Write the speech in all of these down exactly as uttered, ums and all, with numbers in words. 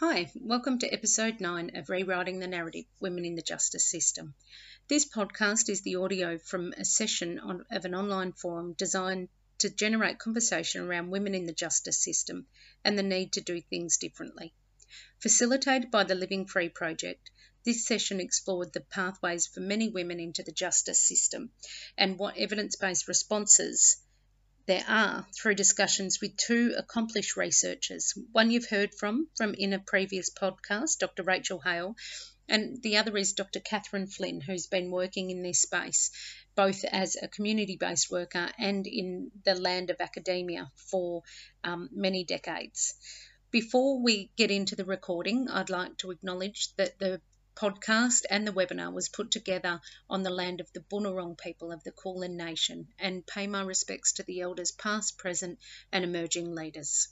Hi, welcome to episode nine of Rewriting the Narrative, Women in the Justice System. This podcast is the audio from a session on, of an online forum designed to generate conversation around women in the justice system and the need to do things differently. Facilitated by the Living Free Project, this session explored the pathways for many women into the justice system and what evidence-based responses there are through discussions with two accomplished researchers, one you've heard from, from in a previous podcast, Doctor Rachel Hale, and the other is Doctor Catherine Flynn, who's been working in this space, both as a community-based worker and in the land of academia for um, many decades. Before we get into the recording, I'd like to acknowledge that the podcast and the webinar was put together on the land of the Bunurong people of the Kulin Nation, and pay my respects to the elders past, present and emerging leaders.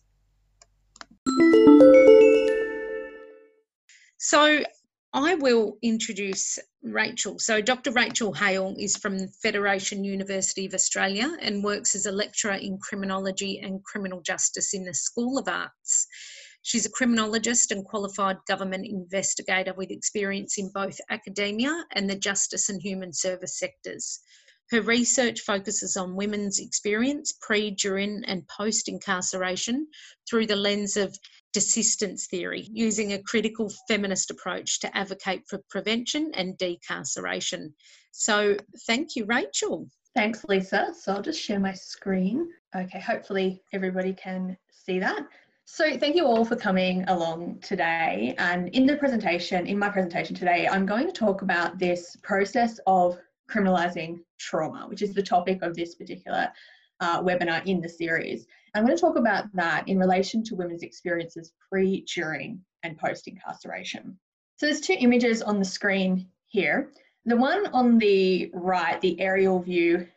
So I will introduce Rachel. So Doctor Rachel Hale is from the Federation University of Australia and works as a lecturer in criminology and criminal justice in the School of Arts. She's a criminologist and qualified government investigator with experience in both academia and the justice and human service sectors. Her research focuses on women's experience pre, during and post-incarceration through the lens of desistance theory, using a critical feminist approach to advocate for prevention and decarceration. So thank you, Rachel. Thanks, Lisa. So I'll just share my screen. Okay, hopefully everybody can see that. So thank you all for coming along today, and in the presentation, in my presentation today, I'm going to talk about this process of criminalising trauma, which is the topic of this particular uh, webinar in the series. I'm going to talk about that in relation to women's experiences pre, during and post-incarceration. So there's two images on the screen here. The one on the right, the aerial view,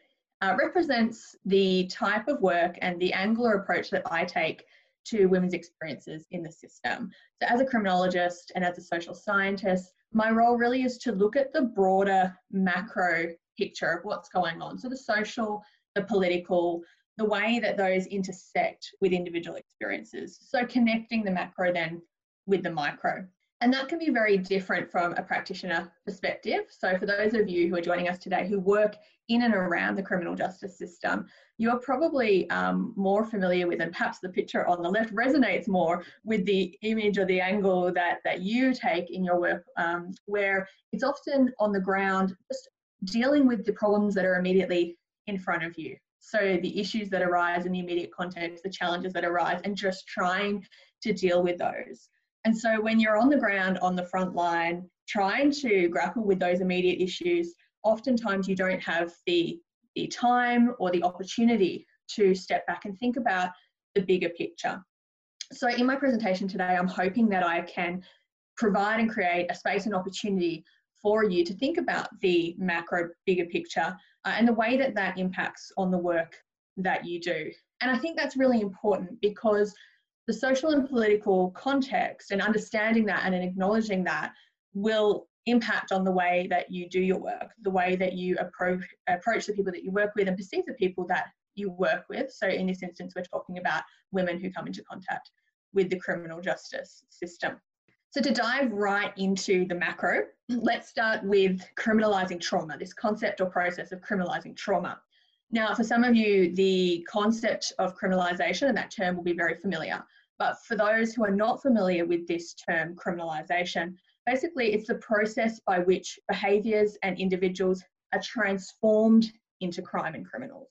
uh, represents the type of work and the angular approach that I take to women's experiences in the system. So as a criminologist and as a social scientist, my role really is to look at the broader macro picture of what's going on. So the social, the political, the way that those intersect with individual experiences. So connecting the macro then with the micro. And that can be very different from a practitioner perspective. So for those of you who are joining us today who work in and around the criminal justice system, you are probably um, more familiar with, and perhaps the picture on the left resonates more with, the image or the angle that, that you take in your work, um, where it's often on the ground, just dealing with the problems that are immediately in front of you. So the issues that arise in the immediate context, the challenges that arise, and just trying to deal with those. And so when you're on the ground, on the front line, trying to grapple with those immediate issues, oftentimes you don't have the, the time or the opportunity to step back and think about the bigger picture. So in my presentation today, I'm hoping that I can provide and create a space and opportunity for you to think about the macro bigger picture uh, and the way that that impacts on the work that you do. And I think that's really important, because the social and political context and understanding that and acknowledging that will impact on the way that you do your work, the way that you approach, approach the people that you work with and perceive the people that you work with. So in this instance, we're talking about women who come into contact with the criminal justice system. So to dive right into the macro, let's start with criminalising trauma, this concept or process of criminalising trauma. Now, for some of you, the concept of criminalisation and that term will be very familiar. But for those who are not familiar with this term, criminalisation, basically it's the process by which behaviours and individuals are transformed into crime and criminals.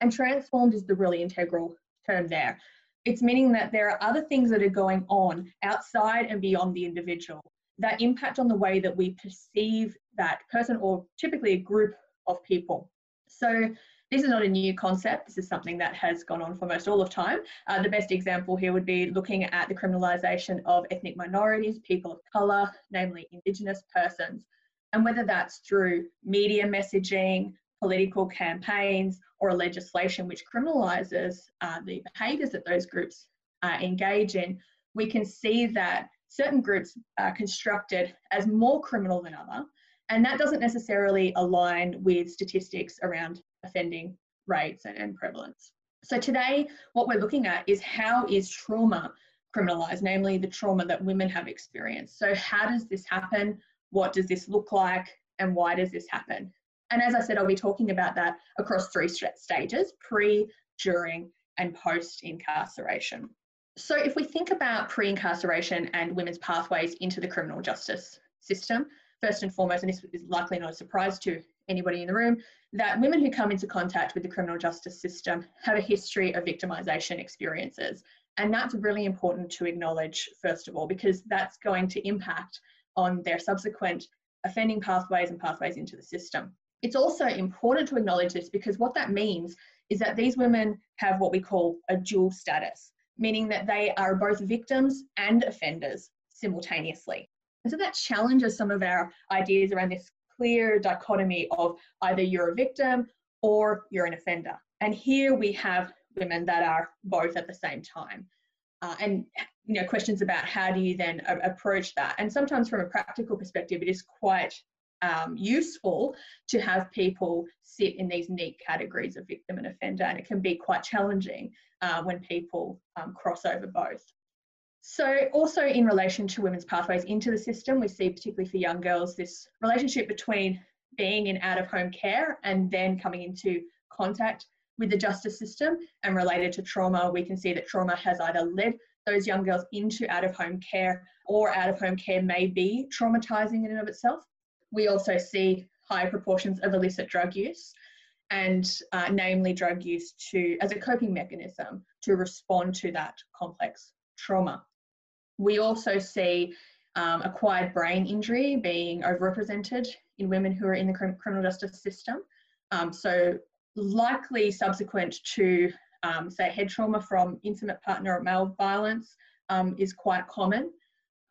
And transformed is the really integral term there. It's meaning that there are other things that are going on outside and beyond the individual that impact on the way that we perceive that person, or typically a group of people. So this is not a new concept. This is something that has gone on for most all of time. Uh, the best example here would be looking at the criminalisation of ethnic minorities, people of colour, namely Indigenous persons, and whether that's through media messaging, political campaigns, or legislation which criminalises uh, the behaviours that those groups uh, engage in, we can see that certain groups are constructed as more criminal than others. And that doesn't necessarily align with statistics around offending rates and prevalence. So today, what we're looking at is how is trauma criminalised, namely the trauma that women have experienced. So how does this happen? What does this look like? And why does this happen? And as I said, I'll be talking about that across three stages: pre, during, and post-incarceration. So if we think about pre-incarceration and women's pathways into the criminal justice system, first and foremost, and this is likely not a surprise to anybody in the room, that women who come into contact with the criminal justice system have a history of victimisation experiences. And that's really important to acknowledge, first of all, because that's going to impact on their subsequent offending pathways and pathways into the system. It's also important to acknowledge this because what that means is that these women have what we call a dual status, meaning that they are both victims and offenders simultaneously. And so that challenges some of our ideas around this clear dichotomy of either you're a victim or you're an offender. And here we have women that are both at the same time. Uh, and you know, questions about how do you then a- approach that. And sometimes from a practical perspective, it is quite um, useful to have people sit in these neat categories of victim and offender, and it can be quite challenging uh, when people um, cross over both. So also in relation to women's pathways into the system, we see particularly for young girls this relationship between being in out-of-home care and then coming into contact with the justice system. And related to trauma, we can see that trauma has either led those young girls into out-of-home care, or out-of-home care may be traumatising in and of itself. We also see high proportions of illicit drug use, and uh, namely drug use to as a coping mechanism to respond to that complex trauma. We also see um, acquired brain injury being overrepresented in women who are in the criminal justice system. Um, so likely subsequent to, um, say, head trauma from intimate partner or male violence um, is quite common.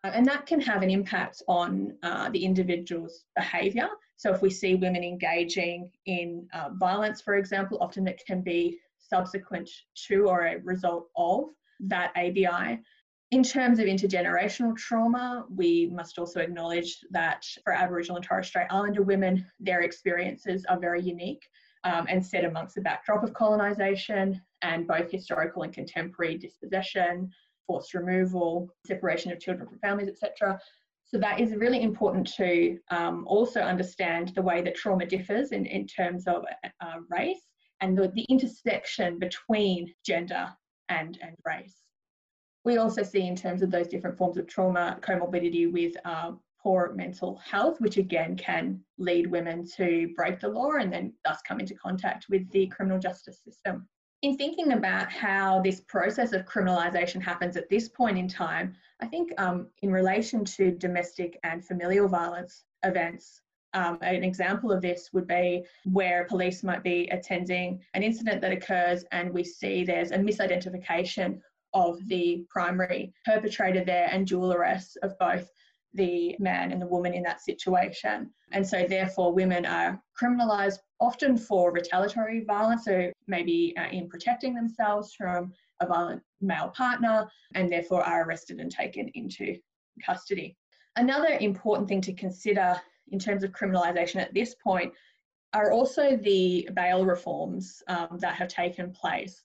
Uh, and that can have an impact on uh, the individual's behaviour. So if we see women engaging in uh, violence, for example, often it can be subsequent to or a result of that A B I. In terms of intergenerational trauma, we must also acknowledge that for Aboriginal and Torres Strait Islander women, their experiences are very unique. Um, and set amongst the backdrop of colonisation and both historical and contemporary dispossession, forced removal, separation of children from families, et cetera. So that is really important to um, also understand the way that trauma differs in, in terms of uh, race and the, the intersection between gender and, and race. We also see in terms of those different forms of trauma, comorbidity with uh, poor mental health, which again can lead women to break the law and then thus come into contact with the criminal justice system. In thinking about how this process of criminalisation happens at this point in time, I think um, in relation to domestic and familial violence events, um, an example of this would be where police might be attending an incident that occurs and we see there's a misidentification of the primary perpetrator there and dual arrests of both the man and the woman in that situation. And so therefore women are criminalised often for retaliatory violence, so maybe uh, in protecting themselves from a violent male partner, and therefore are arrested and taken into custody. Another important thing to consider in terms of criminalisation at this point are also the bail reforms um, that have taken place.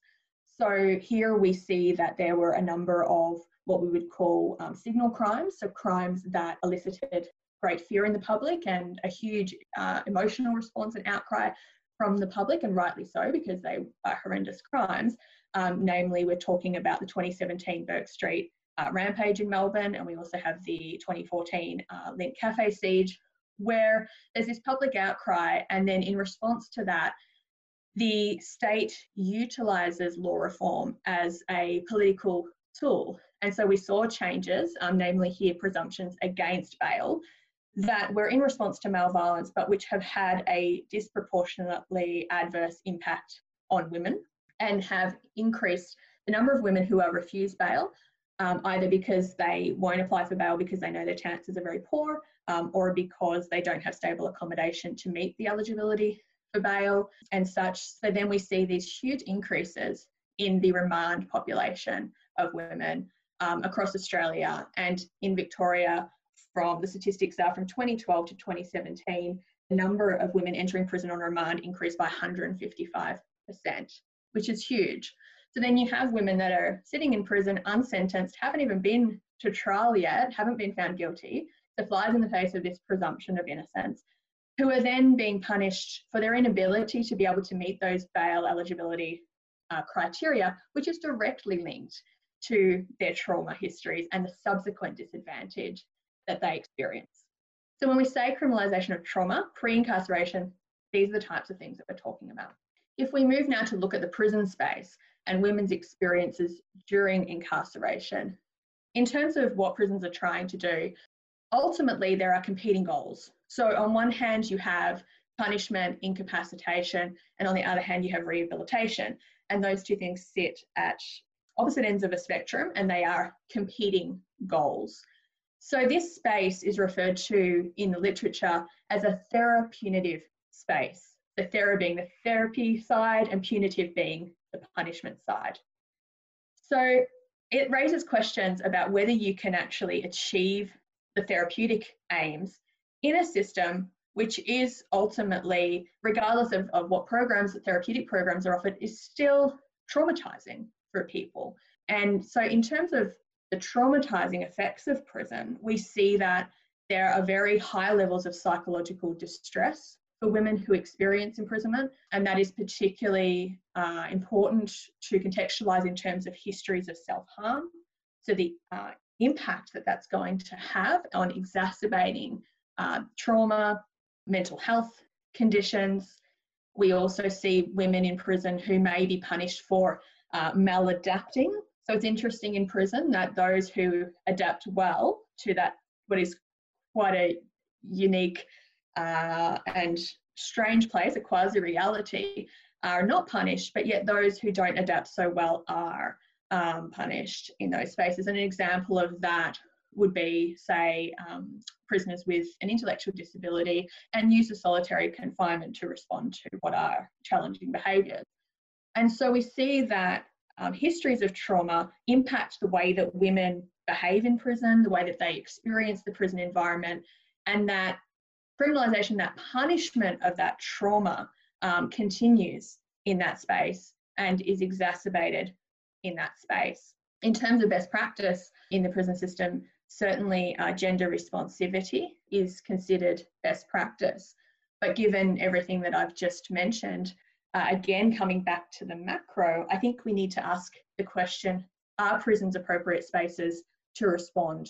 So here we see that there were a number of what we would call um, signal crimes, so crimes that elicited great fear in the public and a huge uh, emotional response and outcry from the public, and rightly so, because they are horrendous crimes. Um, namely, we're talking about the twenty seventeen Bourke Street uh, rampage in Melbourne, and we also have the twenty fourteen uh, Link Cafe siege, where there's this public outcry, and then in response to that, the state utilises law reform as a political tool. And so we saw changes, um, namely here presumptions against bail, that were in response to male violence, but which have had a disproportionately adverse impact on women and have increased the number of women who are refused bail, um, either because they won't apply for bail because they know their chances are very poor, um, or because they don't have stable accommodation to meet the eligibility for bail and such. So then we see these huge increases in the remand population of women um, across Australia, and in Victoria, from the statistics are from twenty twelve to twenty seventeen, the number of women entering prison on remand increased by one hundred fifty-five percent, which is huge. So then you have women that are sitting in prison, unsentenced, haven't even been to trial yet, haven't been found guilty, so flies in the face of this presumption of innocence, who are then being punished for their inability to be able to meet those bail eligibility uh, criteria, which is directly linked to their trauma histories and the subsequent disadvantage that they experience. So when we say criminalisation of trauma, pre-incarceration, these are the types of things that we're talking about. If we move now to look at the prison space and women's experiences during incarceration, in terms of what prisons are trying to do, ultimately there are competing goals. So on one hand you have punishment, incapacitation, and on the other hand you have rehabilitation. And those two things sit at opposite ends of a spectrum, and they are competing goals. So this space is referred to in the literature as a thera-punitive space, the thera being the therapy side and punitive being the punishment side. So it raises questions about whether you can actually achieve the therapeutic aims in a system which is ultimately, regardless of, of what programs, therapeutic programs are offered, is still traumatizing for people. And so in terms of the traumatizing effects of prison, we see that there are very high levels of psychological distress for women who experience imprisonment, and that is particularly uh, important to contextualise in terms of histories of self-harm. So the uh, impact that that's going to have on exacerbating uh, trauma, mental health conditions. We also see women in prison who may be punished for Uh, maladapting. So it's interesting in prison that those who adapt well to that, what is quite a unique uh, and strange place, a quasi-reality, are not punished, but yet those who don't adapt so well are um, punished in those spaces. And an example of that would be, say, um, prisoners with an intellectual disability and use of solitary confinement to respond to what are challenging behaviours. And so we see that um, histories of trauma impact the way that women behave in prison, the way that they experience the prison environment, and that criminalisation, that punishment of that trauma um, continues in that space and is exacerbated in that space. In terms of best practice in the prison system, certainly uh, gender responsivity is considered best practice. But given everything that I've just mentioned, Uh, again, coming back to the macro, I think we need to ask the question, are prisons appropriate spaces to respond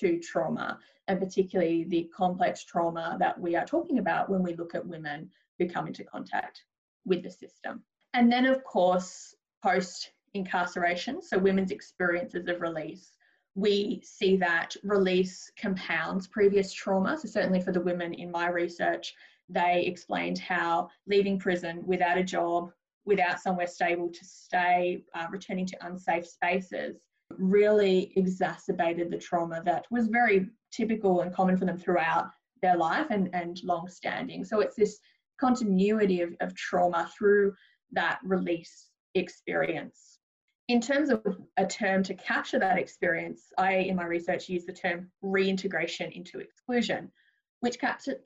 to trauma, and particularly the complex trauma that we are talking about when we look at women who come into contact with the system? And then, of course, post-incarceration, so women's experiences of release. We see that release compounds previous trauma, so certainly for the women in my research, they explained how leaving prison without a job, without somewhere stable to stay, uh, returning to unsafe spaces, really exacerbated the trauma that was very typical and common for them throughout their life and, and long-standing. So it's this continuity of, of trauma through that release experience. In terms of a term to capture that experience, I, in my research, used the term reintegration into exclusion, which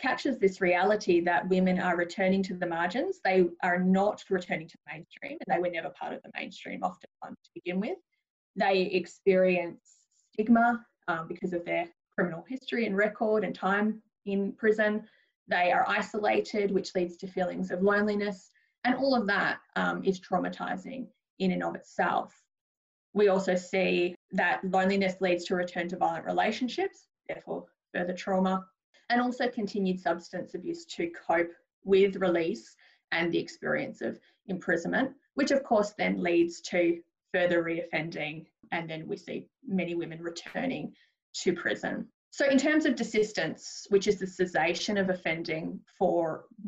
captures this reality that women are returning to the margins. They are not returning to the mainstream, and they were never part of the mainstream often to begin with. They experience stigma um, because of their criminal history and record and time in prison. They are isolated, which leads to feelings of loneliness, and all of that um, is traumatising in and of itself. We also see that loneliness leads to return to violent relationships, therefore further trauma, and also continued substance abuse to cope with release and the experience of imprisonment, which of course then leads to further reoffending, and then we see many women returning to prison. So in terms of desistance, which is the cessation of offending for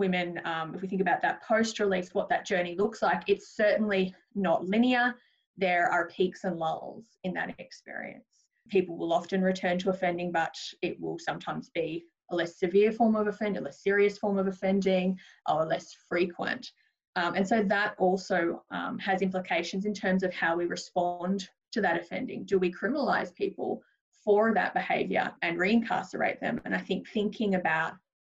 women, um, if we think about that post-release, what that journey looks like, it's certainly not linear. There are peaks and lulls in that experience. People will often return to offending, but it will sometimes be a less severe form of offending, a less serious form of offending, or less frequent. Um, and so that also um, has implications in terms of how we respond to that offending. Do we criminalise people for that behaviour and reincarcerate them? And I think thinking about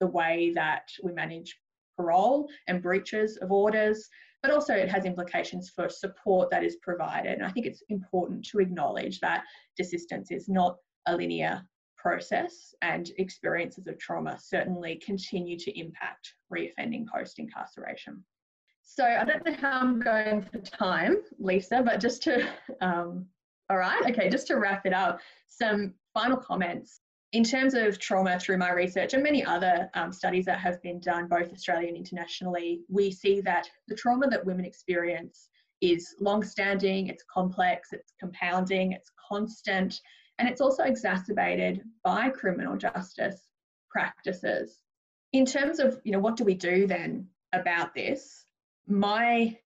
the way that we manage parole and breaches of orders, but also it has implications for support that is provided. And I think it's important to acknowledge that desistance is not a linear process, and experiences of trauma certainly continue to impact reoffending post-incarceration. So I don't know how I'm going for time, Lisa, but just to, um, all right, okay, just to wrap it up, some final comments. In terms of trauma, through my research and many other um, studies that have been done, both Australia and internationally, we see that the trauma that women experience is long-standing, it's complex, it's compounding, it's constant, and it's also exacerbated by criminal justice practices. In terms of, you know, what do we do then about this? My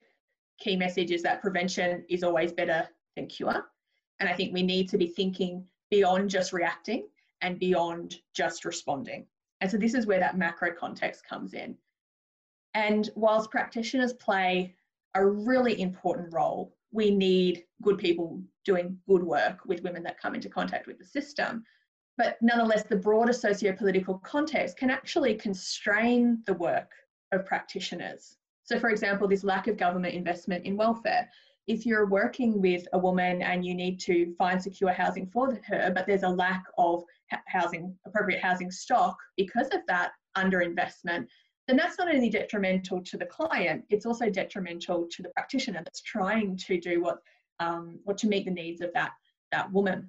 key message is that prevention is always better than cure. And I think we need to be thinking beyond just reacting and beyond just responding. And so this is where that macro context comes in. And whilst practitioners play a really important role, we need good people doing good work with women that come into contact with the system. But nonetheless, the broader socio-political context can actually constrain the work of practitioners. So for example, this lack of government investment in welfare. If you're working with a woman and you need to find secure housing for her, but there's a lack of housing, appropriate housing stock because of that underinvestment, then that's not only detrimental to the client, it's also detrimental to the practitioner that's trying to do what, um, what to meet the needs of that, that woman.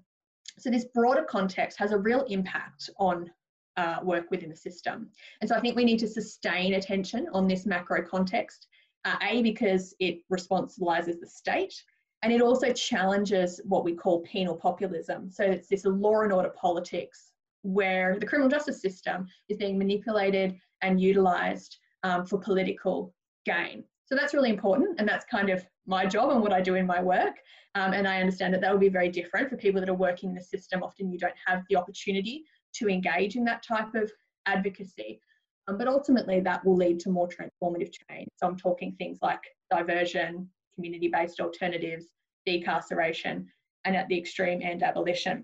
So this broader context has a real impact on uh, work within the system. And so I think we need to sustain attention on this macro context. Uh, A, because it responsibilises the state, and it also challenges what we call penal populism. So it's this law and order politics where the criminal justice system is being manipulated and utilised um, for political gain. So that's really important, and that's kind of my job and what I do in my work. Um, and I understand that that will be very different for people that are working in the system. Often you don't have the opportunity to engage in that type of advocacy. Um, but ultimately that will lead to more transformative change. So I'm talking things like diversion, community-based alternatives, decarceration, and at the extreme end, abolition.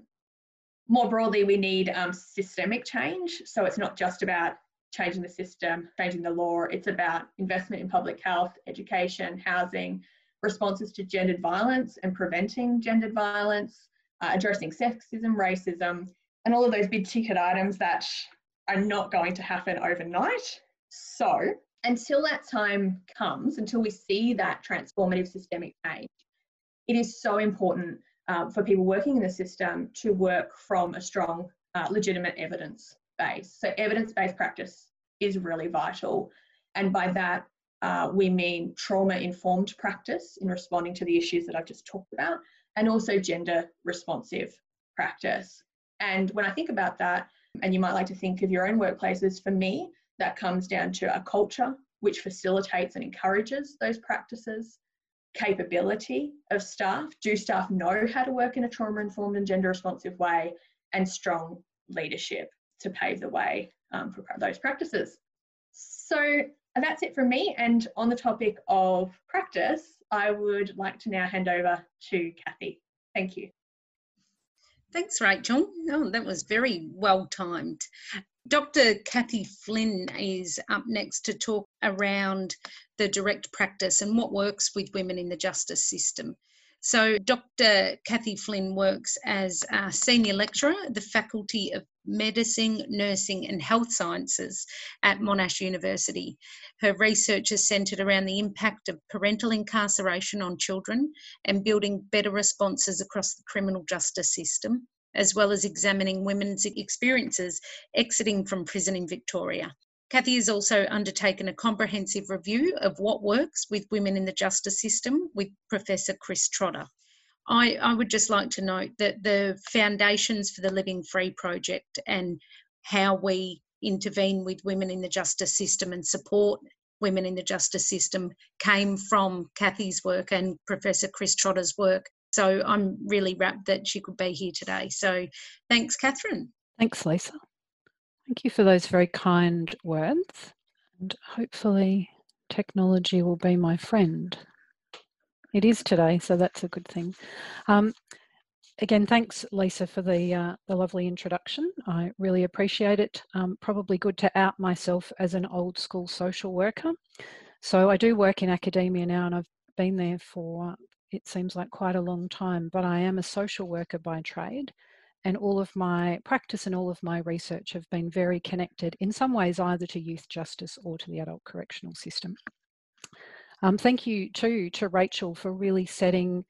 More broadly, we need um, systemic change. So it's not just about changing the system, changing the law. It's about investment in public health, education, housing, responses to gendered violence and preventing gendered violence, uh, addressing sexism, racism, and all of those big ticket items that are not going to happen overnight. So until that time comes, until we see that transformative systemic change, it is so important uh, for people working in the system to work from a strong, uh, legitimate evidence base. So evidence-based practice is really vital. And by that, uh, we mean trauma-informed practice in responding to the issues that I've just talked about, and also gender-responsive practice. And when I think about that, and you might like to think of your own workplaces, for me, that comes down to a culture which facilitates and encourages those practices, capability of staff. Do staff know how to work in a trauma-informed and gender-responsive way? And strong leadership to pave the way um, for those practices. So that's it from me. And on the topic of practice, I would like to now hand over to Cathy. Thank you. Thanks, Rachel. Oh, that was very well timed. Doctor Cathy Flynn is up next to talk around the direct practice and what works with women in the justice system. So Doctor Cathy Flynn works as a senior lecturer at the Faculty of Medicine, Nursing and Health Sciences at Monash University. Her research is centred around the impact of parental incarceration on children and building better responses across the criminal justice system, as well as examining women's experiences exiting from prison in Victoria. Cathy has also undertaken a comprehensive review of what works with women in the justice system with Professor Chris Trotter. I, I would just like to note that the foundations for the Living Free Project and how we intervene with women in the justice system and support women in the justice system came from Cathy's work and Professor Chris Trotter's work. So I'm really rapt that she could be here today. So thanks, Catherine. Thanks, Lisa. Thank you for those very kind words. And hopefully technology will be my friend. It is today, so that's a good thing. Um, again, thanks, Lisa, for the, uh, the lovely introduction. I really appreciate it. Um, probably good to out myself as an old school social worker. So I do work in academia now, and I've been there for, it seems like, quite a long time, but I am a social worker by trade, and all of my practice and all of my research have been very connected in some ways either to youth justice or to the adult correctional system. Um, thank you too to Rachel for really setting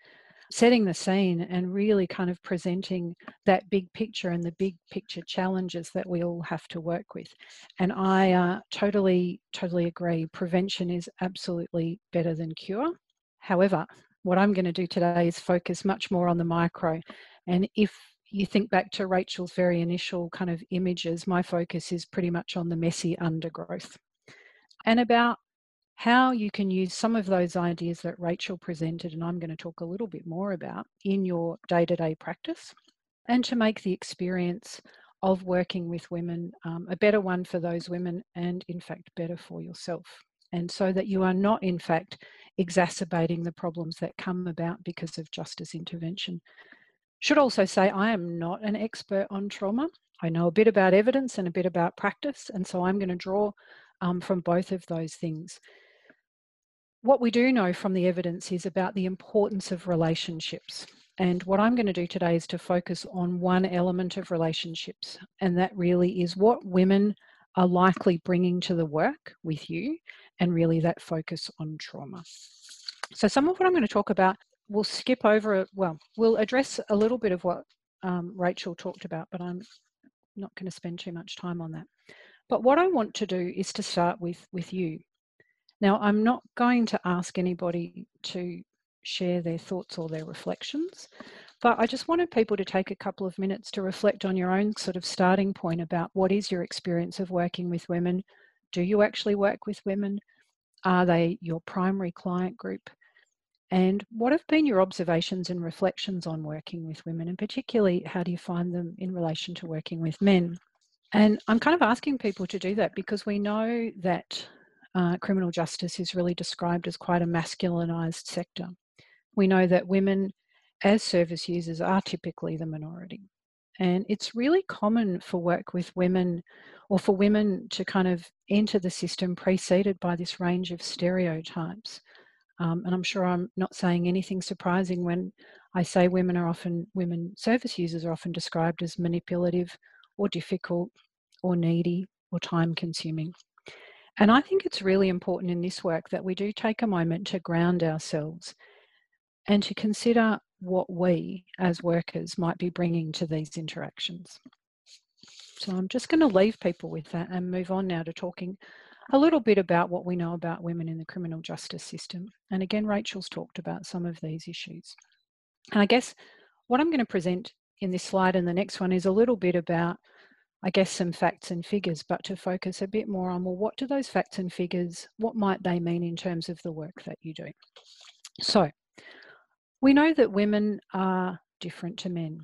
setting the scene and really kind of presenting that big picture and the big picture challenges that we all have to work with. And I uh, totally, totally agree. Prevention is absolutely better than cure. However, what I'm going to do today is focus much more on the micro. And if you think back to Rachel's very initial kind of images, my focus is pretty much on the messy undergrowth and about how you can use some of those ideas that Rachel presented, and I'm going to talk a little bit more about, in your day-to-day practice, and to make the experience of working with women um, a better one for those women, and in fact better for yourself, and so that you are not in fact exacerbating the problems that come about because of justice intervention. Should also say I am not an expert on trauma. I know a bit about evidence and a bit about practice, and so I'm going to draw um, from both of those things. What we do know from the evidence is about the importance of relationships. And what I'm going to do today is to focus on one element of relationships. And that really is what women are likely bringing to the work with you, and really that focus on trauma. So some of what I'm going to talk about, we'll skip over, well, we'll address a little bit of what um, Rachel talked about, but I'm not going to spend too much time on that. But what I want to do is to start with, with you. Now, I'm not going to ask anybody to share their thoughts or their reflections, but I just wanted people to take a couple of minutes to reflect on your own sort of starting point about what is your experience of working with women? Do you actually work with women? Are they your primary client group? And what have been your observations and reflections on working with women, and particularly how do you find them in relation to working with men? And I'm kind of asking people to do that because we know that Uh, criminal justice is really described as quite a masculinised sector. We know that women as service users are typically the minority. And it's really common for work with women, or for women to kind of enter the system preceded by this range of stereotypes. Um, and I'm sure I'm not saying anything surprising when I say women are often, women service users are often described as manipulative or difficult or needy or time consuming. And I think it's really important in this work that we do take a moment to ground ourselves and to consider what we as workers might be bringing to these interactions. So I'm just going to leave people with that and move on now to talking a little bit about what we know about women in the criminal justice system. And again, Rachel's talked about some of these issues. And I guess what I'm going to present in this slide and the next one is a little bit about, I guess, some facts and figures, but to focus a bit more on, well, what do those facts and figures, what might they mean in terms of the work that you do? So we know that women are different to men.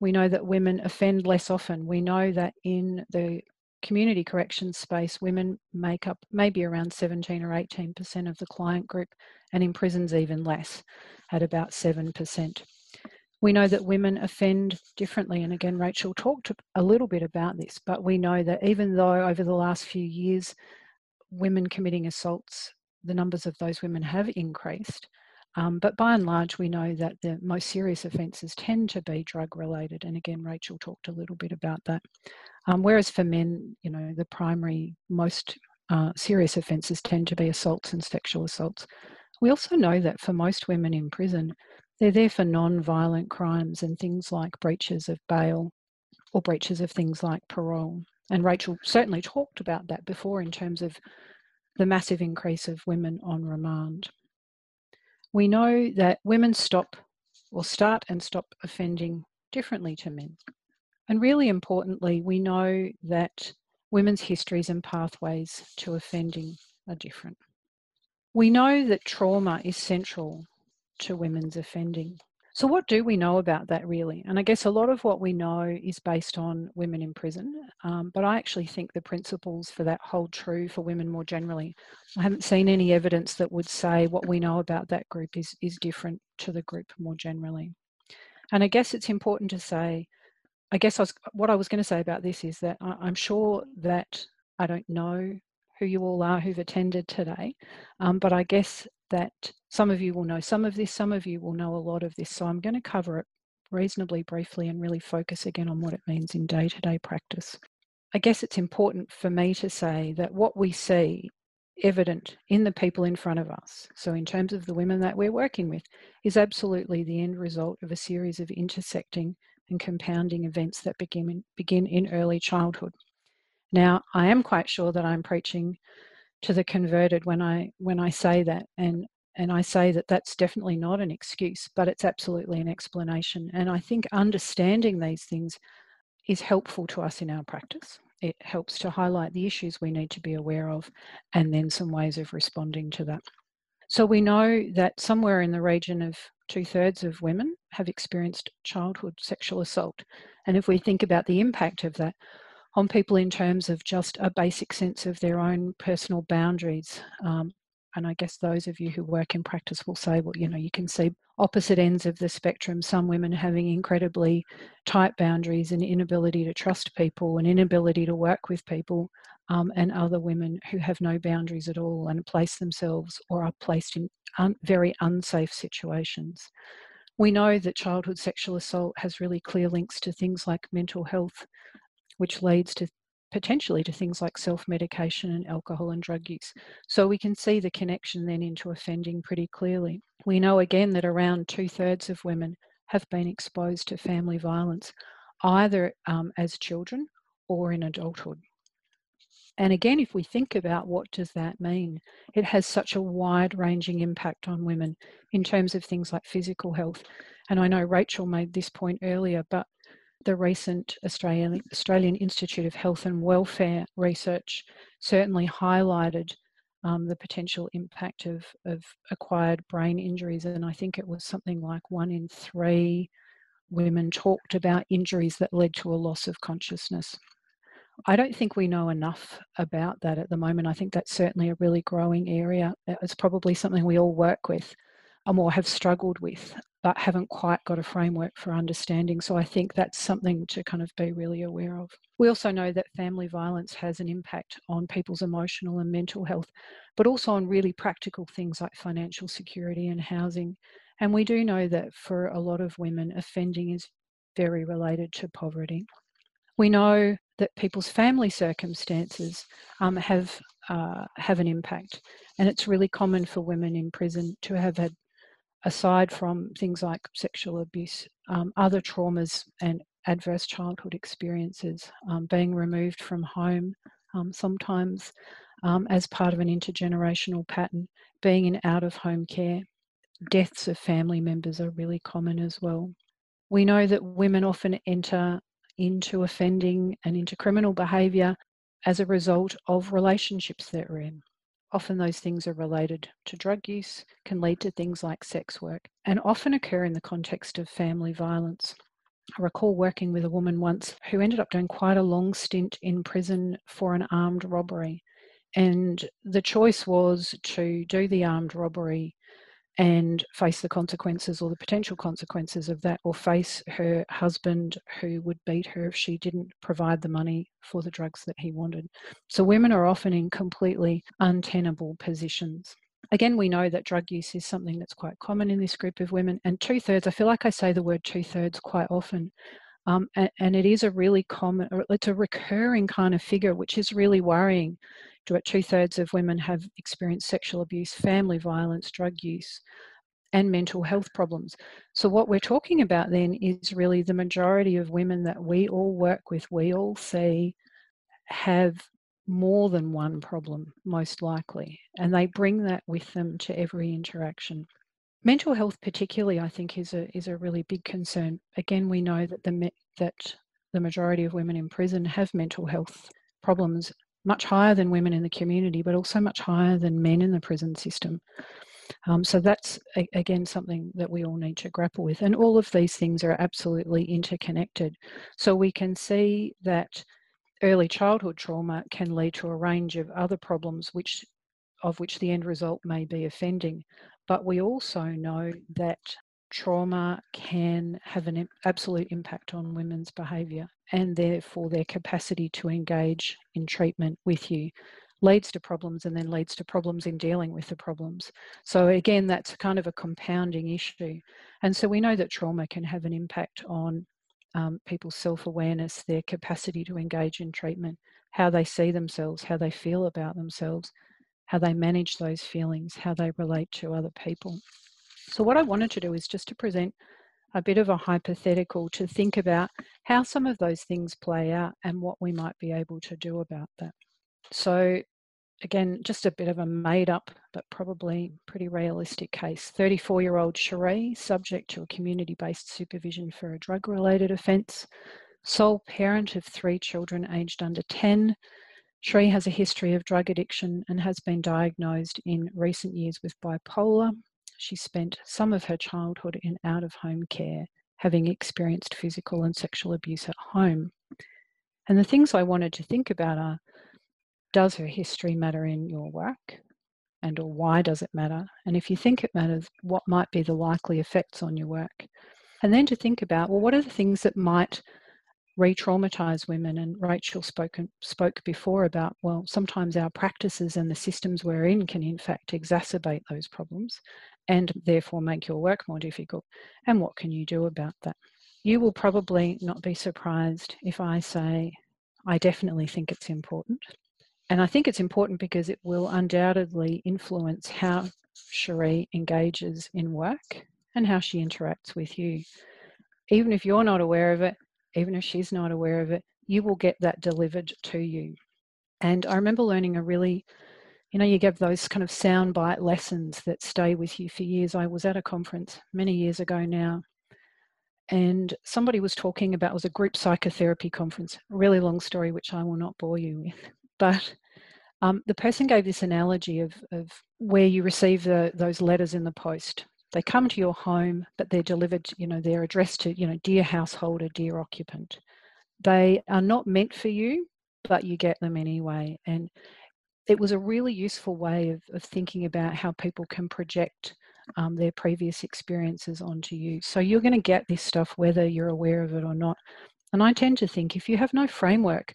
We know that women offend less often. We know that in the community corrections space, women make up maybe around seventeen or eighteen percent of the client group, and in prisons even less, at about seven percent. We know that women offend differently, and again, Rachel talked a little bit about this, but we know that even though over the last few years, women committing assaults, the numbers of those women have increased, um, but by and large, we know that the most serious offences tend to be drug-related, and again, Rachel talked a little bit about that. Um, whereas for men, you know, the primary, most uh, serious offences tend to be assaults and sexual assaults. We also know that for most women in prison, they're there for non-violent crimes and things like breaches of bail or breaches of things like parole. And Rachel certainly talked about that before in terms of the massive increase of women on remand. We know that women stop or start and stop offending differently to men. And really importantly, we know that women's histories and pathways to offending are different. We know that trauma is central to women's offending. So what do we know about that really? And I guess a lot of what we know is based on women in prison, um, but I actually think the principles for that hold true for women more generally. I haven't seen any evidence that would say what we know about that group is, is different to the group more generally. And I guess it's important to say, I guess I was, what I was going to say about this is that I, I'm sure that I don't know who you all are who've attended today. Um, but I guess that some of you will know some of this, some of you will know a lot of this. So I'm going to cover it reasonably briefly and really focus again on what it means in day-to-day practice. I guess it's important for me to say that what we see evident in the people in front of us, so in terms of the women that we're working with, is absolutely the end result of a series of intersecting and compounding events that begin in, begin in early childhood. Now, I am quite sure that I'm preaching to the converted when I when I say that, and and I say that that's definitely not an excuse, but it's absolutely an explanation. And I think understanding these things is helpful to us in our practice. It helps to highlight the issues we need to be aware of and then some ways of responding to that. So we know that somewhere in the region of two-thirds of women have experienced childhood sexual assault. And if we think about the impact of that on people in terms of just a basic sense of their own personal boundaries, um, and I guess those of you who work in practice will say, well, you know, you can see opposite ends of the spectrum, some women having incredibly tight boundaries and inability to trust people and inability to work with people, um, and other women who have no boundaries at all and place themselves or are placed in un- very unsafe situations. We know that childhood sexual assault has really clear links to things like mental health, which leads to potentially to things like self-medication and alcohol and drug use. So we can see the connection then into offending pretty clearly. We know again that around two-thirds of women have been exposed to family violence, either um, as children or in adulthood. And again, if we think about what does that mean, it has such a wide-ranging impact on women in terms of things like physical health. And I know Rachel made this point earlier, but the recent Australian, Australian Institute of Health and Welfare research certainly highlighted um, the potential impact of, of acquired brain injuries. And I think it was something like one in three women talked about injuries that led to a loss of consciousness. I don't think we know enough about that at the moment. I think that's certainly a really growing area. It's probably something we all work with um, or have struggled with, but haven't quite got a framework for understanding. So I think that's something to kind of be really aware of. We also know that family violence has an impact on people's emotional and mental health, but also on really practical things like financial security and housing. And we do know that for a lot of women, offending is very related to poverty. We know that people's family circumstances um, have, uh, have an impact. And it's really common for women in prison to have had, aside from things like sexual abuse, um, other traumas and adverse childhood experiences, um, being removed from home, um, sometimes um, as part of an intergenerational pattern, being in out-of-home care. Deaths of family members are really common as well. We know that women often enter into offending and into criminal behaviour as a result of relationships that we're in. Often those things are related to drug use, can lead to things like sex work, and often occur in the context of family violence. I recall working with a woman once who ended up doing quite a long stint in prison for an armed robbery. And the choice was to do the armed robbery and face the consequences or the potential consequences of that, or face her husband who would beat her if she didn't provide the money for the drugs that he wanted. So women are often in completely untenable positions. Again, we know that drug use is something that's quite common in this group of women, and two-thirds, I feel like I say the word two-thirds quite often, um, and, and it is a really common, it's a recurring kind of figure, which is really worrying. Two-thirds of women have experienced sexual abuse, family violence, drug use, and mental health problems. So what we're talking about then is really the majority of women that we all work with, we all see, have more than one problem, most likely, and they bring that with them to every interaction. Mental health particularly, I think, is a, is a really big concern. Again, we know that the, that the majority of women in prison have mental health problems, much higher than women in the community, but also much higher than men in the prison system. Um, so that's, a, again, something that we all need to grapple with. And all of these things are absolutely interconnected. So we can see that early childhood trauma can lead to a range of other problems, which, of which the end result may be offending. But we also know that trauma can have an absolute impact on women's behaviour and therefore their capacity to engage in treatment with you, leads to problems and then leads to problems in dealing with the problems. So again, that's kind of a compounding issue. And so we know that trauma can have an impact on um, people's self-awareness, their capacity to engage in treatment, how they see themselves, how they feel about themselves, how they manage those feelings, how they relate to other people. So what I wanted to do is just to present a bit of a hypothetical to think about how some of those things play out and what we might be able to do about that. So again, just a bit of a made up, but probably pretty realistic case. thirty-four-year-old Cherie, subject to a community-based supervision for a drug-related offence, sole parent of three children aged under ten. Cherie has a history of drug addiction and has been diagnosed in recent years with bipolar. She spent some of her childhood in out-of-home care, having experienced physical and sexual abuse at home. And the things I wanted to think about are, does her history matter in your work? And or why does it matter? And if you think it matters, what might be the likely effects on your work? And then to think about, well, what are the things that might re-traumatise women? And Rachel spoke, spoke before about, well, sometimes our practices and the systems we're in can in fact exacerbate those problems and therefore make your work more difficult. And what can you do about that? You will probably not be surprised if I say, I definitely think it's important. And I think it's important because it will undoubtedly influence how Cherie engages in work and how she interacts with you. Even if you're not aware of it, even if she's not aware of it, you will get that delivered to you. And I remember learning a really, you know, you give those kind of soundbite lessons that stay with you for years. I was at a conference many years ago now, and somebody was talking about, it was a group psychotherapy conference, a really long story, which I will not bore you with. But um, the person gave this analogy of, of where you receive the, those letters in the post. They come to your home, but they're delivered, you know, they're addressed to, you know, dear householder, dear occupant. They are not meant for you, but you get them anyway. And it was a really useful way of, of thinking about how people can project um, their previous experiences onto you. So you're going to get this stuff, whether you're aware of it or not. And I tend to think if you have no framework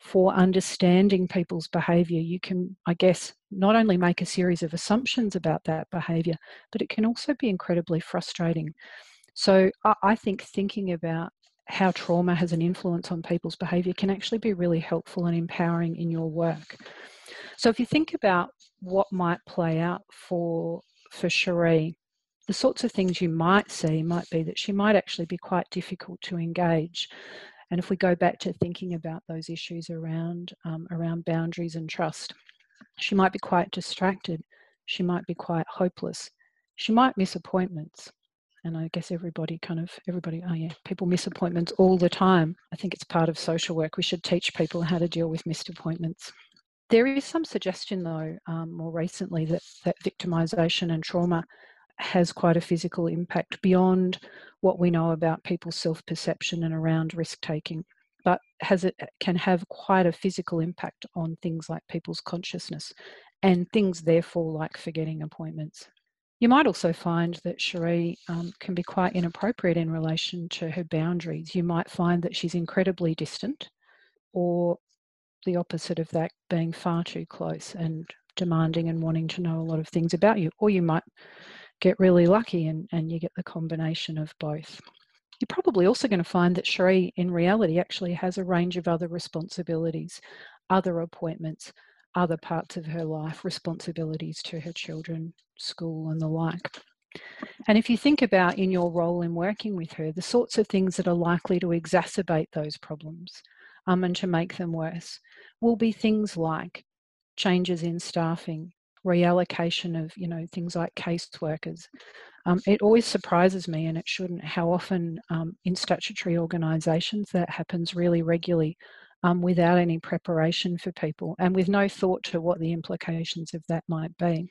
for understanding people's behaviour, you can, I guess, not only make a series of assumptions about that behaviour, but it can also be incredibly frustrating. So I think thinking about how trauma has an influence on people's behaviour can actually be really helpful and empowering in your work. So if you think about what might play out for, for Cherie, the sorts of things you might see might be that she might actually be quite difficult to engage. And if we go back to thinking about those issues around, um, around boundaries and trust, she might be quite distracted. She might be quite hopeless. She might miss appointments. And I guess everybody kind of, everybody, oh yeah, people miss appointments all the time. I think it's part of social work. We should teach people how to deal with missed appointments. There is some suggestion though, um, more recently, that, that victimisation and trauma has quite a physical impact beyond what we know about people's self-perception and around risk-taking, but has it can have quite a physical impact on things like people's consciousness and things therefore like forgetting appointments. You might also find that Cherie um, can be quite inappropriate in relation to her boundaries. You might find that she's incredibly distant, or the opposite of that, being far too close and demanding and wanting to know a lot of things about you, or you might get really lucky and, and you get the combination of both. You're probably also going to find that Cherie in reality actually has a range of other responsibilities, other appointments, other parts of her life, responsibilities to her children, school and the like. And if you think about in your role in working with her, the sorts of things that are likely to exacerbate those problems um, and to make them worse will be things like changes in staffing, reallocation of, you know, things like caseworkers. Um, it always surprises me, and it shouldn't, how often um, in statutory organisations that happens really regularly um, without any preparation for people and with no thought to what the implications of that might be.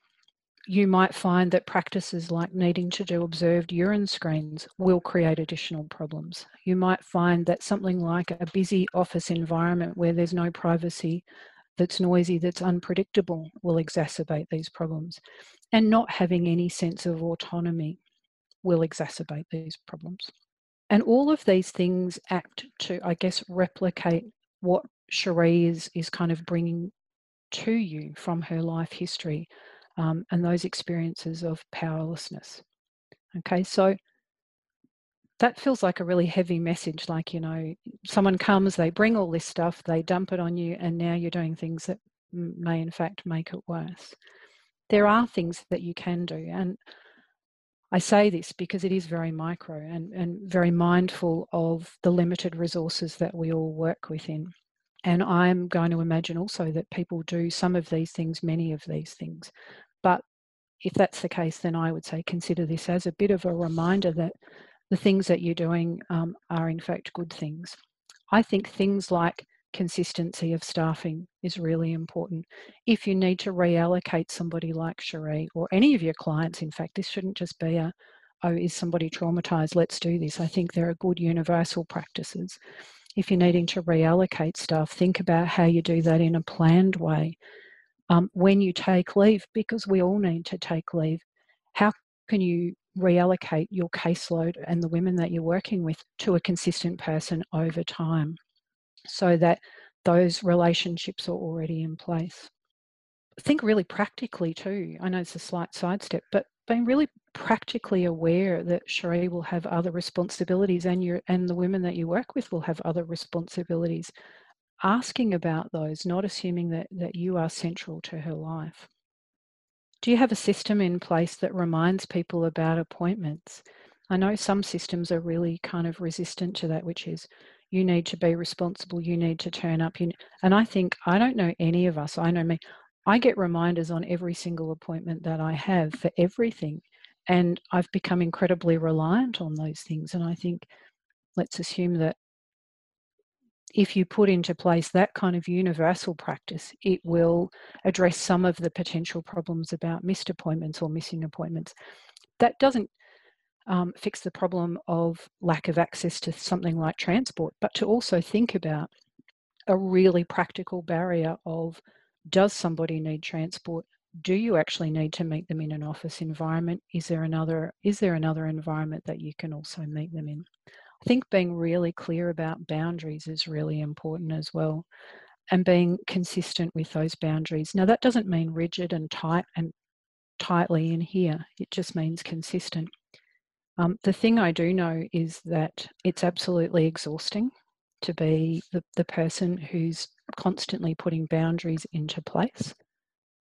You might find that practices like needing to do observed urine screens will create additional problems. You might find that something like a busy office environment where there's no privacy, that's noisy, that's unpredictable, will exacerbate these problems. And not having any sense of autonomy will exacerbate these problems. And all of these things act to, I guess, replicate what Cherie is, is kind of bringing to you from her life history um, and those experiences of powerlessness. Okay, so that feels like a really heavy message, like, you know, someone comes, they bring all this stuff, they dump it on you, and now you're doing things that may in fact make it worse. There are things that you can do, and I say this because it is very micro and, and very mindful of the limited resources that we all work within. And I'm going to imagine also that people do some of these things, many of these things. But if that's the case, then I would say consider this as a bit of a reminder that the things that you're doing um, are in fact good things. I think things like consistency of staffing is really important. If you need to reallocate somebody like Cherie or any of your clients, in fact, this shouldn't just be a, oh, is somebody traumatised? Let's do this. I think there are good universal practices. If you're needing to reallocate staff, think about how you do that in a planned way. Um, when you take leave, because we all need to take leave, how can you reallocate your caseload and the women that you're working with to a consistent person over time, so that those relationships are already in place? Think really practically too. I know it's a slight sidestep, but being really practically aware that Cherie will have other responsibilities and you and the women that you work with will have other responsibilities. Asking about those, not assuming that, that you are central to her life. Do you have a system in place that reminds people about appointments? I know some systems are really kind of resistant to that, which is, you need to be responsible, you need to turn up. You, and I think, I don't know any of us, I know me, I get reminders on every single appointment that I have for everything. And I've become incredibly reliant on those things. And I think, let's assume that if you put into place that kind of universal practice, it will address some of the potential problems about missed appointments or missing appointments. That doesn't Um, fix the problem of lack of access to something like transport, but to also think about a really practical barrier of, does somebody need transport? Do you actually need to meet them in an office environment? Is there another, is there another environment that you can also meet them in? I think being really clear about boundaries is really important as well, and being consistent with those boundaries. Now, that doesn't mean rigid and tight and tightly in here. It just means consistent. Um, the thing I do know is that it's absolutely exhausting to be the, the person who's constantly putting boundaries into place.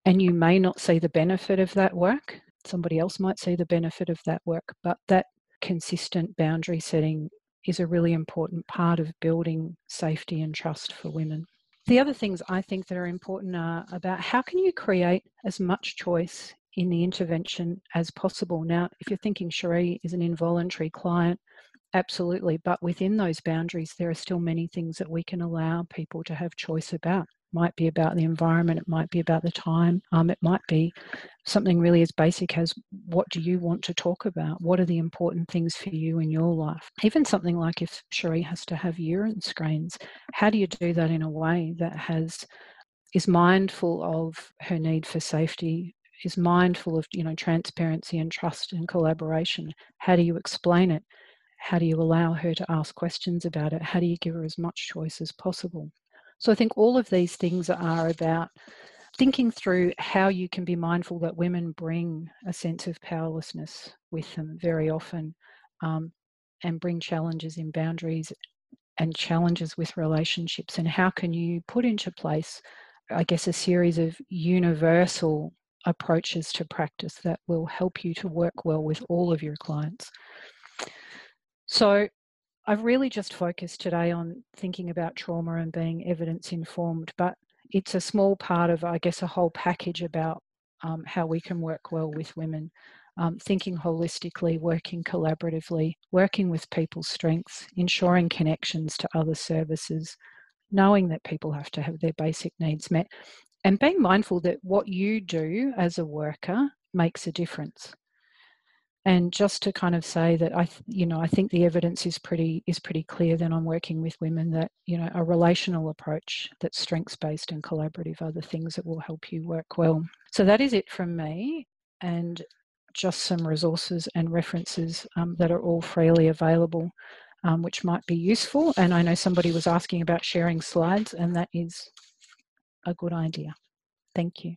And you may not see the benefit of that work. Somebody else might see the benefit of that work, but that consistent boundary setting is a really important part of building safety and trust for women. The other things I think that are important are about how can you create as much choice in the intervention as possible. Now, if you're thinking Cherie is an involuntary client, absolutely, but within those boundaries, there are still many things that we can allow people to have choice about. It might be about the environment, it might be about the time, um, it might be something really as basic as, what do you want to talk about? What are the important things for you in your life? Even something like if Cherie has to have urine screens, how do you do that in a way that has is mindful of her need for safety, is mindful of, you know, transparency and trust and collaboration? How do you explain it? How do you allow her to ask questions about it? How do you give her as much choice as possible? So I think all of these things are about thinking through how you can be mindful that women bring a sense of powerlessness with them very often, um, and bring challenges in boundaries and challenges with relationships. And how can you put into place, I guess, a series of universal approaches to practice that will help you to work well with all of your clients. So I've really just focused today on thinking about trauma and being evidence informed, but it's a small part of, I guess, a whole package about um, how we can work well with women, um, thinking holistically, working collaboratively, working with people's strengths, ensuring connections to other services, knowing that people have to have their basic needs met, and being mindful that what you do as a worker makes a difference. And just to kind of say that, I, you know, I think the evidence is pretty is pretty clear that I'm working with women that, you know, a relational approach that's strengths-based and collaborative are the things that will help you work well. So that is it from me, and just some resources and references um, that are all freely available, um, which might be useful. And I know somebody was asking about sharing slides, and that is a good idea. Thank you.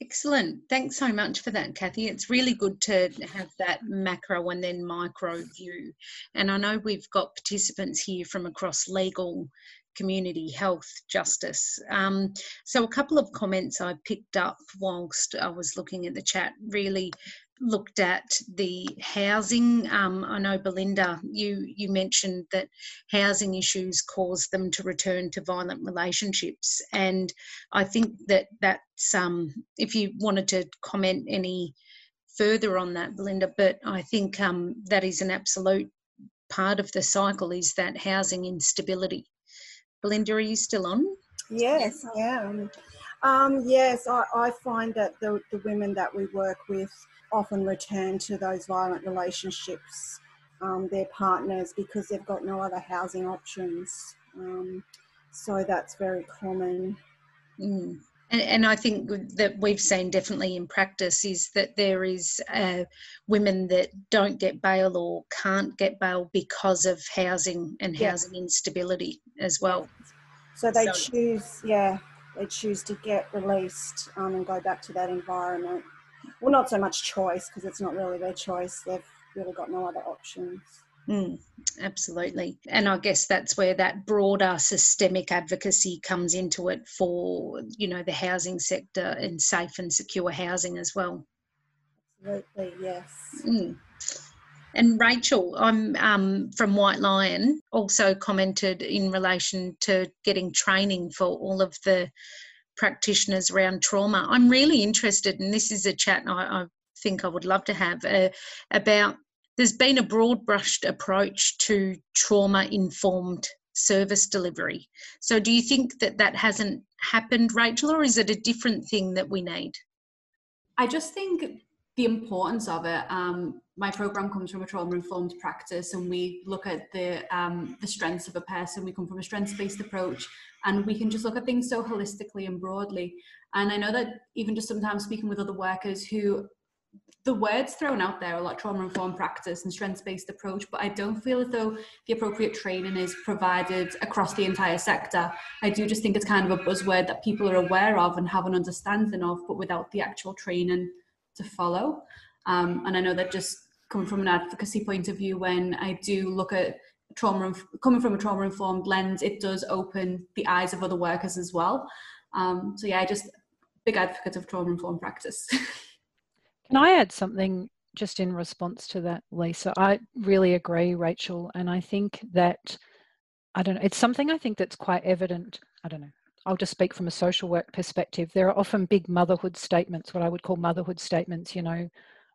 Excellent. Thanks so much for that, Cathy. It's really good to have that macro and then micro view. And I know we've got participants here from across legal, community, health, justice. Um, so a couple of comments I picked up whilst I was looking at the chat really looked at the housing. Um, I know, Belinda, you, you mentioned that housing issues cause them to return to violent relationships. And I think that that's, um, if you wanted to comment any further on that, Belinda, but I think um, that is an absolute part of the cycle, is that housing instability. Belinda, are you still on? Yes, I am. Um, yes, I, I find that the, the women that we work with often return to those violent relationships, um, their partners, because they've got no other housing options. Um, so that's very common. Mm. And, and I think that we've seen definitely in practice is that there is uh, women that don't get bail or can't get bail because of housing and yeah. housing instability as well. So they so. choose, yeah, they choose to get released um, and go back to that environment. Well, not so much choice, because it's not really their choice. They've really got no other options. Mm, absolutely. And I guess that's where that broader systemic advocacy comes into it for, you know, the housing sector and safe and secure housing as well. Absolutely, yes. Mm. And Rachel, I'm um, from White Lion, also commented in relation to getting training for all of the practitioners around trauma. I'm really interested, and this is a chat I, I think I would love to have, uh, about there's been a broad brushed approach to trauma-informed service delivery. So do you think that that hasn't happened, Rachel, or is it a different thing that we need? I just think the importance of it. Um, my program comes from a trauma-informed practice, and we look at the, um, the strengths of a person. We come from a strengths-based approach, and we can just look at things so holistically and broadly. And I know that even just sometimes speaking with other workers who, the words thrown out there are like trauma-informed practice and strengths-based approach, but I don't feel as though the appropriate training is provided across the entire sector. I do just think it's kind of a buzzword that people are aware of and have an understanding of, but without the actual training to follow. Um, and I know that just coming from an advocacy point of view, when I do look at trauma, coming from a trauma-informed lens, it does open the eyes of other workers as well. Um, so yeah, I just, big advocate of trauma-informed practice. Can I add something just in response to that, Lisa? I really agree, Rachel, and I think that, I don't know, it's something I think that's quite evident, I don't know, I'll just speak from a social work perspective. There are often big motherhood statements, what I would call motherhood statements, you know,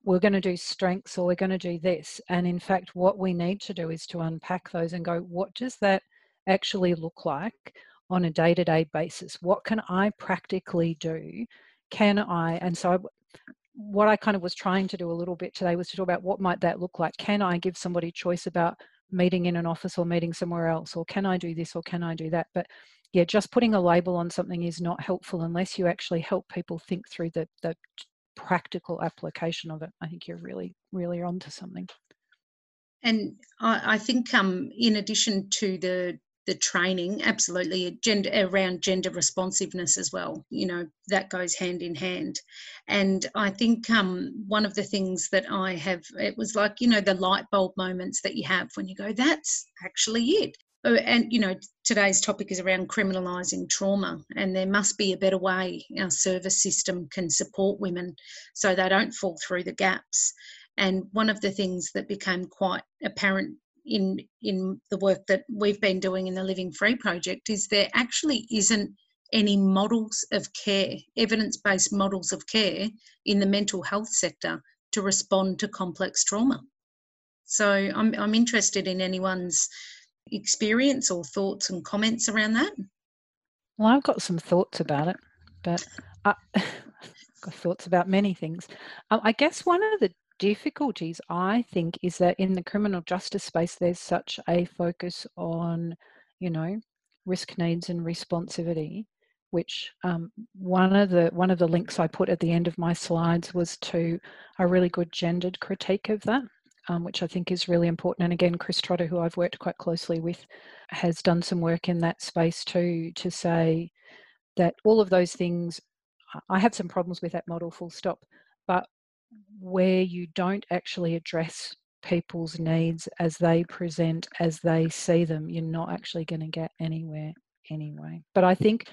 we're going to do strengths or we're going to do this. And in fact, what we need to do is to unpack those and go, what does that actually look like on a day-to-day basis? What can I practically do? Can I, and so I, what I kind of was trying to do a little bit today was to talk about what might that look like? Can I give somebody choice about meeting in an office or meeting somewhere else? Or can I do this or can I do that? But yeah, just putting a label on something is not helpful unless you actually help people think through the, the practical application of it. I think you're really, really onto something. And I, I think um, in addition to the the training, absolutely, gender, around gender responsiveness as well, you know, that goes hand in hand. And I think um, one of the things that I have, it was like, you know, the light bulb moments that you have when you go, that's actually it. And, you know, today's topic is around criminalising trauma, and there must be a better way our service system can support women so they don't fall through the gaps. And one of the things that became quite apparent in in the work that we've been doing in the Living Free Project is there actually isn't any models of care, evidence-based models of care in the mental health sector to respond to complex trauma. So I'm, I'm interested in anyone's experience or thoughts and comments around that. Well, I've got some thoughts about it, but I, I've got thoughts about many things. Um, I guess one of the difficulties, I think, is that in the criminal justice space, there's such a focus on, you know, risk needs and responsivity, which um, one of the one of the links I put at the end of my slides was to a really good gendered critique of that. Um, which I think is really important. And again, Chris Trotter, who I've worked quite closely with, has done some work in that space too, to say, that all of those things, I have some problems with that model, full stop, but where you don't actually address people's needs as they present, as they see them, you're not actually going to get anywhere anyway. But I think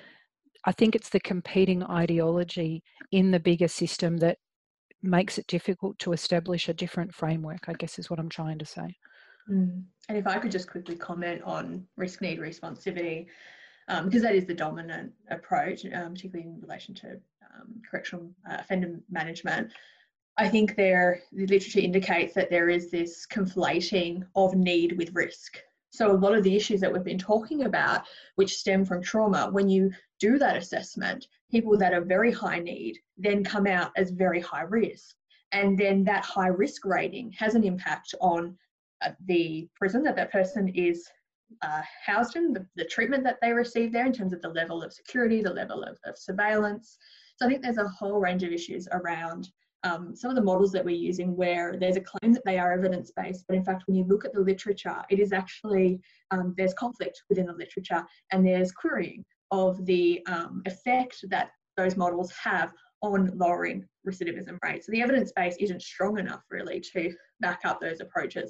I think it's the competing ideology in the bigger system that makes it difficult to establish a different framework, I guess is what I'm trying to say. Mm. And if I could just quickly comment on risk, need, responsivity, um, because that is the dominant approach, um, particularly in relation to um, correctional uh, offender management. I think there, the literature indicates that there is this conflating of need with risk. So a lot of the issues that we've been talking about, which stem from trauma, when you do that assessment, people that are very high need then come out as very high risk. And then that high risk rating has an impact on the prison that that person is uh, housed in, the, the treatment that they receive there in terms of the level of security, the level of, of surveillance. So I think there's a whole range of issues around Um, some of the models that we're using where there's a claim that they are evidence-based, but in fact, when you look at the literature, it is actually, um, there's conflict within the literature and there's querying of the um, effect that those models have on lowering recidivism rates. So the evidence base isn't strong enough really to back up those approaches.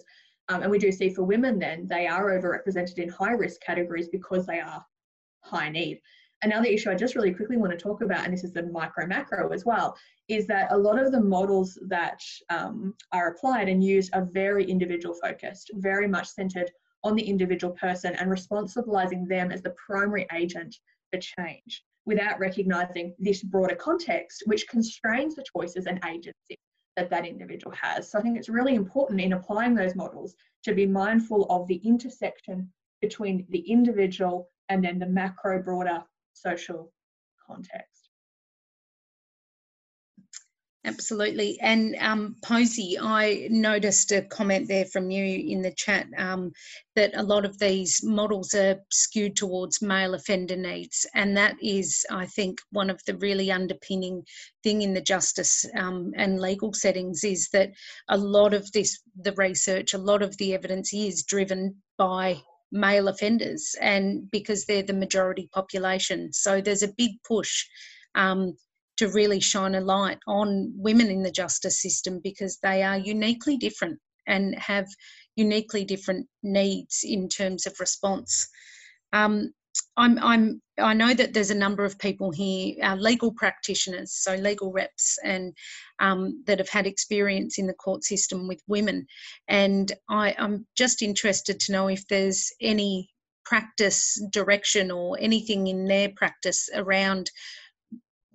Um, and we do see for women then, they are overrepresented in high-risk categories because they are high need. Another issue I just really quickly want to talk about, and this is the micro-macro as well, is that a lot of the models that um, are applied and used are very individual-focused, very much centred on the individual person and responsibilising them as the primary agent for change without recognising this broader context, which constrains the choices and agency that that individual has. So I think it's really important in applying those models to be mindful of the intersection between the individual and then the macro, broader social context. Absolutely. And um, Posey, I noticed a comment there from you in the chat um, that a lot of these models are skewed towards male offender needs. And that is, I think, one of the really underpinning thing in the justice um, and legal settings is that a lot of this, the research, a lot of the evidence is driven by male offenders, and because they're the majority population. So there's a big push um, to really shine a light on women in the justice system because they are uniquely different and have uniquely different needs in terms of response. Um, I'm, I'm, I know that there's a number of people here, uh, legal practitioners, so legal reps, and um, that have had experience in the court system with women. And I, I'm just interested to know if there's any practice direction or anything in their practice around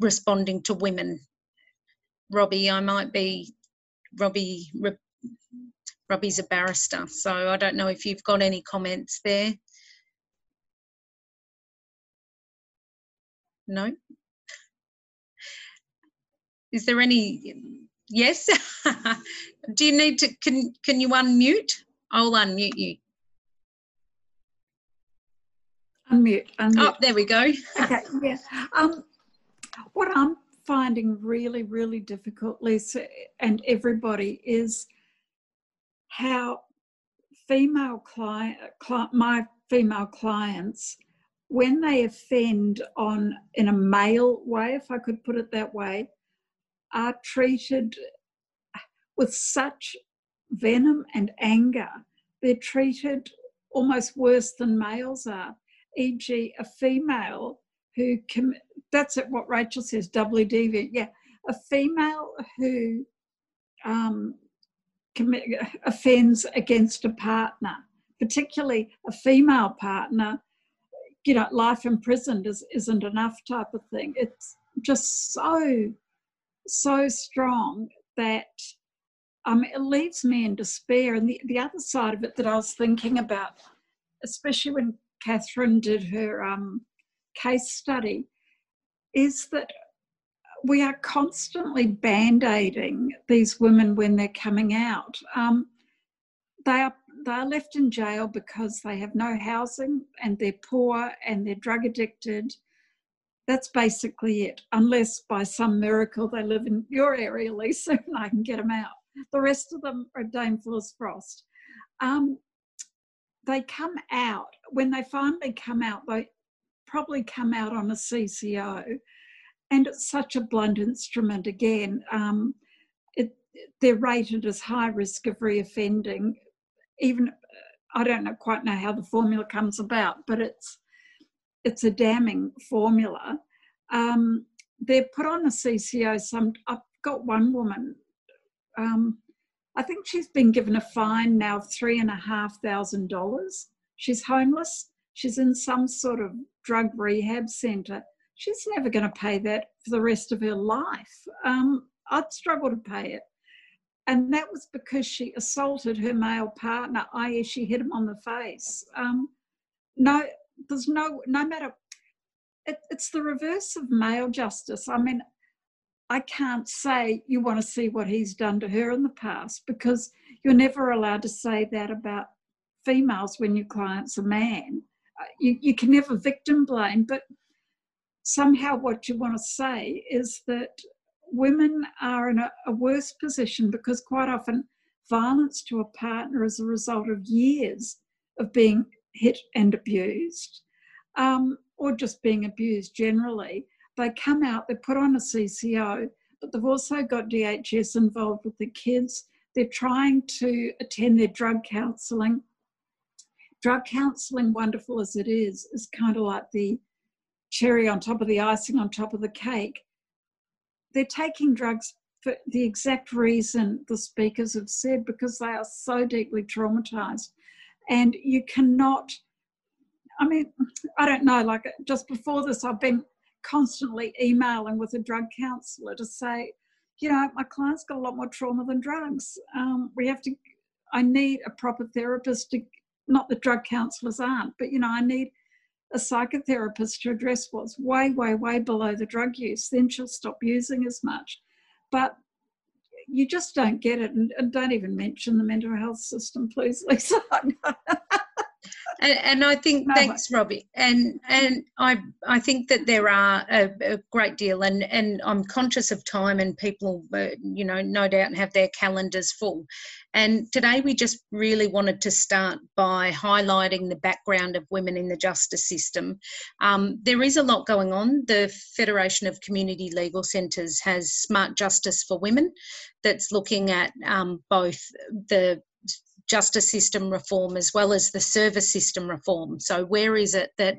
responding to women. Robbie, I might be, Robbie, Robbie's a barrister, so I don't know if you've got any comments there. No? Is there any? Yes? Do you need to, can, can you unmute? I'll unmute you. Unmute, unmute. Oh, there we go. Okay, yeah. Um, what I'm finding really, really difficult, Lisa, and everybody, is how female client, client, my female clients, when they offend on in a male way, if I could put it that way, are treated with such venom and anger. They're treated almost worse than males are, for example a female who, that's what Rachel says, doubly deviant, yeah. A female who um, offends against a partner, particularly a female partner, you know, life imprisoned is, isn't enough type of thing. It's just so, so strong that um, it leaves me in despair. And the, the other side of it that I was thinking about, especially when Catherine did her um, case study, is that we are constantly band-aiding these women when they're coming out. Um, they are They are left in jail because they have no housing and they're poor and they're drug addicted. That's basically it, unless by some miracle they live in your area, Lisa, and I can get them out. The rest of them are Dame Phyllis Frost. Um, they come out. When they finally come out, they, probably come out on a C C O, and it's such a blunt instrument again. Um, it, they're rated as high risk of reoffending. Even, I don't know, quite know how the formula comes about, but it's, it's a damning formula. Um, they're put on a C C O. Some, I've got one woman, um, I think she's been given a fine now of three and a half thousand dollars. She's homeless. She's in some sort of drug rehab centre. She's never going to pay that for the rest of her life. Um, I'd struggle to pay it. And that was because she assaulted her male partner, that is she hit him on the face. Um, no, there's no, no matter, it, it's the reverse of male justice. I mean, I can't say you want to see what he's done to her in the past, because you're never allowed to say that about females when your client's a man. You, you can never victim blame, but somehow what you want to say is that women are in a, a worse position, because quite often violence to a partner is a result of years of being hit and abused, um, or just being abused generally. They come out, they're put on a C C O, but they've also got D H S involved with the kids. They're trying to attend their drug counselling. Drug counselling, wonderful as it is, is kind of like the cherry on top of the icing on top of the cake. They're taking drugs for the exact reason the speakers have said, because they are so deeply traumatised. And you cannot, I mean, I don't know, like just before this, I've been constantly emailing with a drug counsellor to say, you know, my client's got a lot more trauma than drugs. Um, we have to, I need a proper therapist to, not that drug counsellors aren't, but, you know, I need a psychotherapist to address what's way, way, way below the drug use. Then she'll stop using as much. But you just don't get it. And, and don't even mention the mental health system, please, Lisa. And, and I think, no, thanks, Robbie. And and I I think that there are a, a great deal, and, and I'm conscious of time, and people, uh, you know, no doubt have their calendars full. And today we just really wanted to start by highlighting the background of women in the justice system. Um, there is a lot going on. The Federation of Community Legal Centres has Smart Justice for Women, that's looking at um, both the justice system reform as well as the service system reform. So where is it that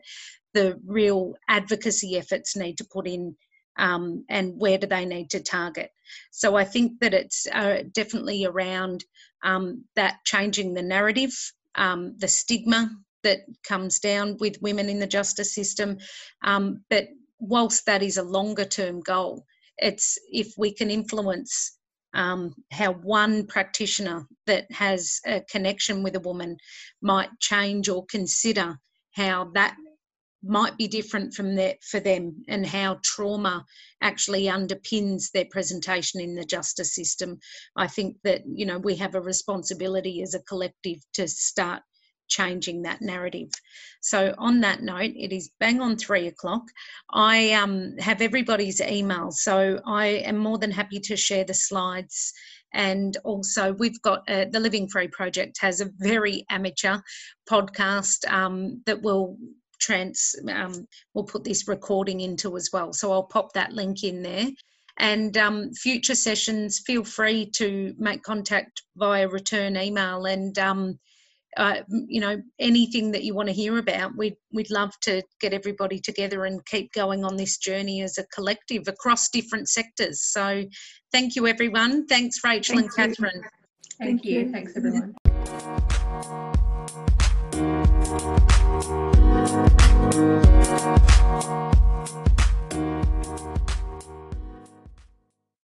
the real advocacy efforts need to put in, um, and where do they need to target? So I think that it's uh, definitely around um, that changing the narrative, um, the stigma that comes down with women in the justice system. Um, but whilst that is a longer term goal, it's if we can influence Um, how one practitioner that has a connection with a woman might change or consider how that might be different from that for them, and how trauma actually underpins their presentation in the justice system. I think that, you know, we have a responsibility as a collective to start changing that narrative. So on that note, it is bang on three o'clock. I um, have everybody's email, so I am more than happy to share the slides. And also we've got, uh, the Living Free Project has a very amateur podcast um, that will trans, um, we'll put this recording into as well. So I'll pop that link in there. And um, future sessions, feel free to make contact via return email, and um, Uh, you know, anything that you want to hear about, we'd, we'd love to get everybody together and keep going on this journey as a collective across different sectors. So thank you, everyone. Thanks, Rachel thank and you. Catherine. Thank, thank you. you. Thanks, everyone.